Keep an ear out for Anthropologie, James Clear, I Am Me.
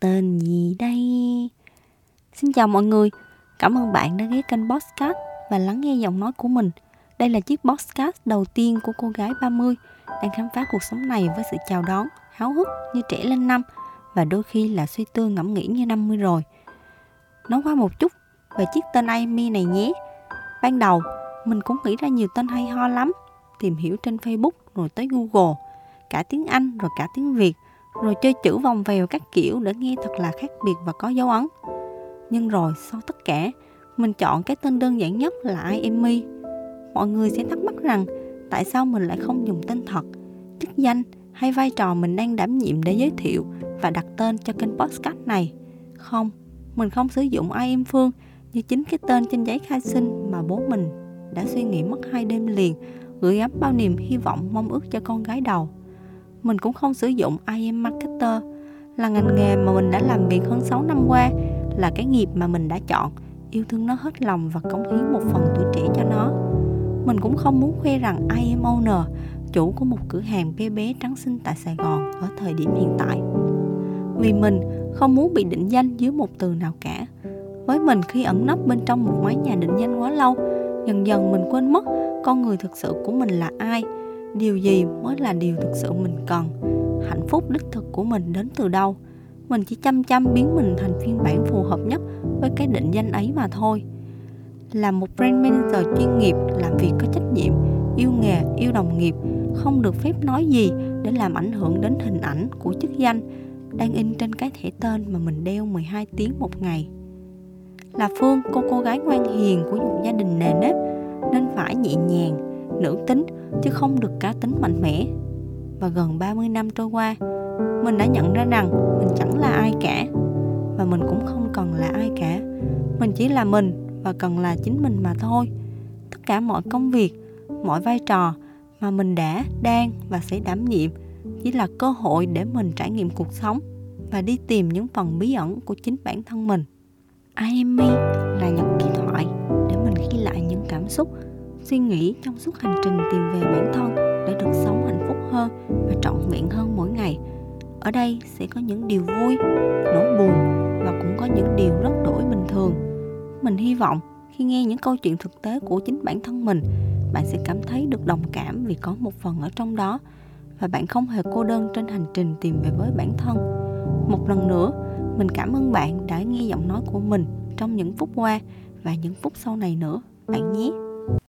tên gì đây? Xin chào mọi người, cảm ơn bạn đã ghé kênh podcast và lắng nghe giọng nói của mình. Đây là chiếc podcast đầu tiên của cô gái 30 đang khám phá cuộc sống này với sự chào đón, háo hức như trẻ lên năm và đôi khi là suy tư ngẫm nghĩ như 50 rồi. Nói qua một chút về chiếc tên I Am Me này nhé. Ban đầu, mình cũng nghĩ ra nhiều tên hay ho lắm, tìm hiểu trên Facebook rồi tới Google, cả tiếng Anh rồi cả tiếng Việt, rồi chơi chữ vòng vèo các kiểu để nghe thật là khác biệt và có dấu ấn. Nhưng rồi sau tất cả, mình chọn cái tên đơn giản nhất là I Am Me. Mọi người sẽ thắc mắc rằng tại sao mình lại không dùng tên thật, chức danh hay vai trò mình đang đảm nhiệm để giới thiệu và đặt tên cho kênh podcast này. Không, mình không sử dụng I Am Phương như chính cái tên trên giấy khai sinh mà bố mình đã suy nghĩ mất 2 đêm liền, gửi gắm bao niềm hy vọng mong ước cho con gái đầu. Mình cũng không sử dụng I Am Marketer, là ngành nghề mà mình đã làm việc hơn 6 năm qua, là cái nghiệp mà mình đã chọn, yêu thương nó hết lòng và cống hiến một phần tuổi trẻ cho nó. Mình cũng không muốn khoe rằng I Am Owner, chủ của một cửa hàng bé bé trắng xinh tại Sài Gòn ở thời điểm hiện tại. Vì mình không muốn bị định danh dưới một từ nào cả. Với mình, khi ẩn nấp bên trong một mái nhà định danh quá lâu, dần dần mình quên mất con người thực sự của mình là ai, điều gì mới là điều thực sự mình cần, hạnh phúc đích thực của mình đến từ đâu. Mình chỉ chăm chăm biến mình thành phiên bản phù hợp nhất với cái định danh ấy mà thôi. Là một brand manager chuyên nghiệp, làm việc có trách nhiệm, yêu nghề, yêu đồng nghiệp, không được phép nói gì để làm ảnh hưởng đến hình ảnh của chức danh đang in trên cái thẻ tên mà mình đeo 12 tiếng một ngày. Là Phương, cô gái ngoan hiền của một gia đình nề nếp, nên phải nhẹ nhàng, nữ tính chứ không được cá tính mạnh mẽ. Và gần 30 năm trôi qua, mình đã nhận ra rằng mình chẳng là ai cả, và mình cũng không còn là ai cả. Mình chỉ là mình và cần là chính mình mà thôi. Tất cả mọi công việc, mọi vai trò mà mình đã, đang và sẽ đảm nhiệm chỉ là cơ hội để mình trải nghiệm cuộc sống và đi tìm những phần bí ẩn của chính bản thân mình. I Am Me là nhật ký thoại để mình ghi lại những cảm xúc, suy nghĩ trong suốt hành trình tìm về bản thân để được sống hạnh phúc hơn và trọn vẹn hơn mỗi ngày. Ở đây sẽ có những điều vui, nỗi buồn và cũng có những điều rất đổi bình thường. Mình hy vọng khi nghe những câu chuyện thực tế của chính bản thân mình, bạn sẽ cảm thấy được đồng cảm vì có một phần ở trong đó, và bạn không hề cô đơn trên hành trình tìm về với bản thân. Một lần nữa, mình cảm ơn bạn đã nghe giọng nói của mình trong những phút qua và những phút sau này nữa, bạn nhé.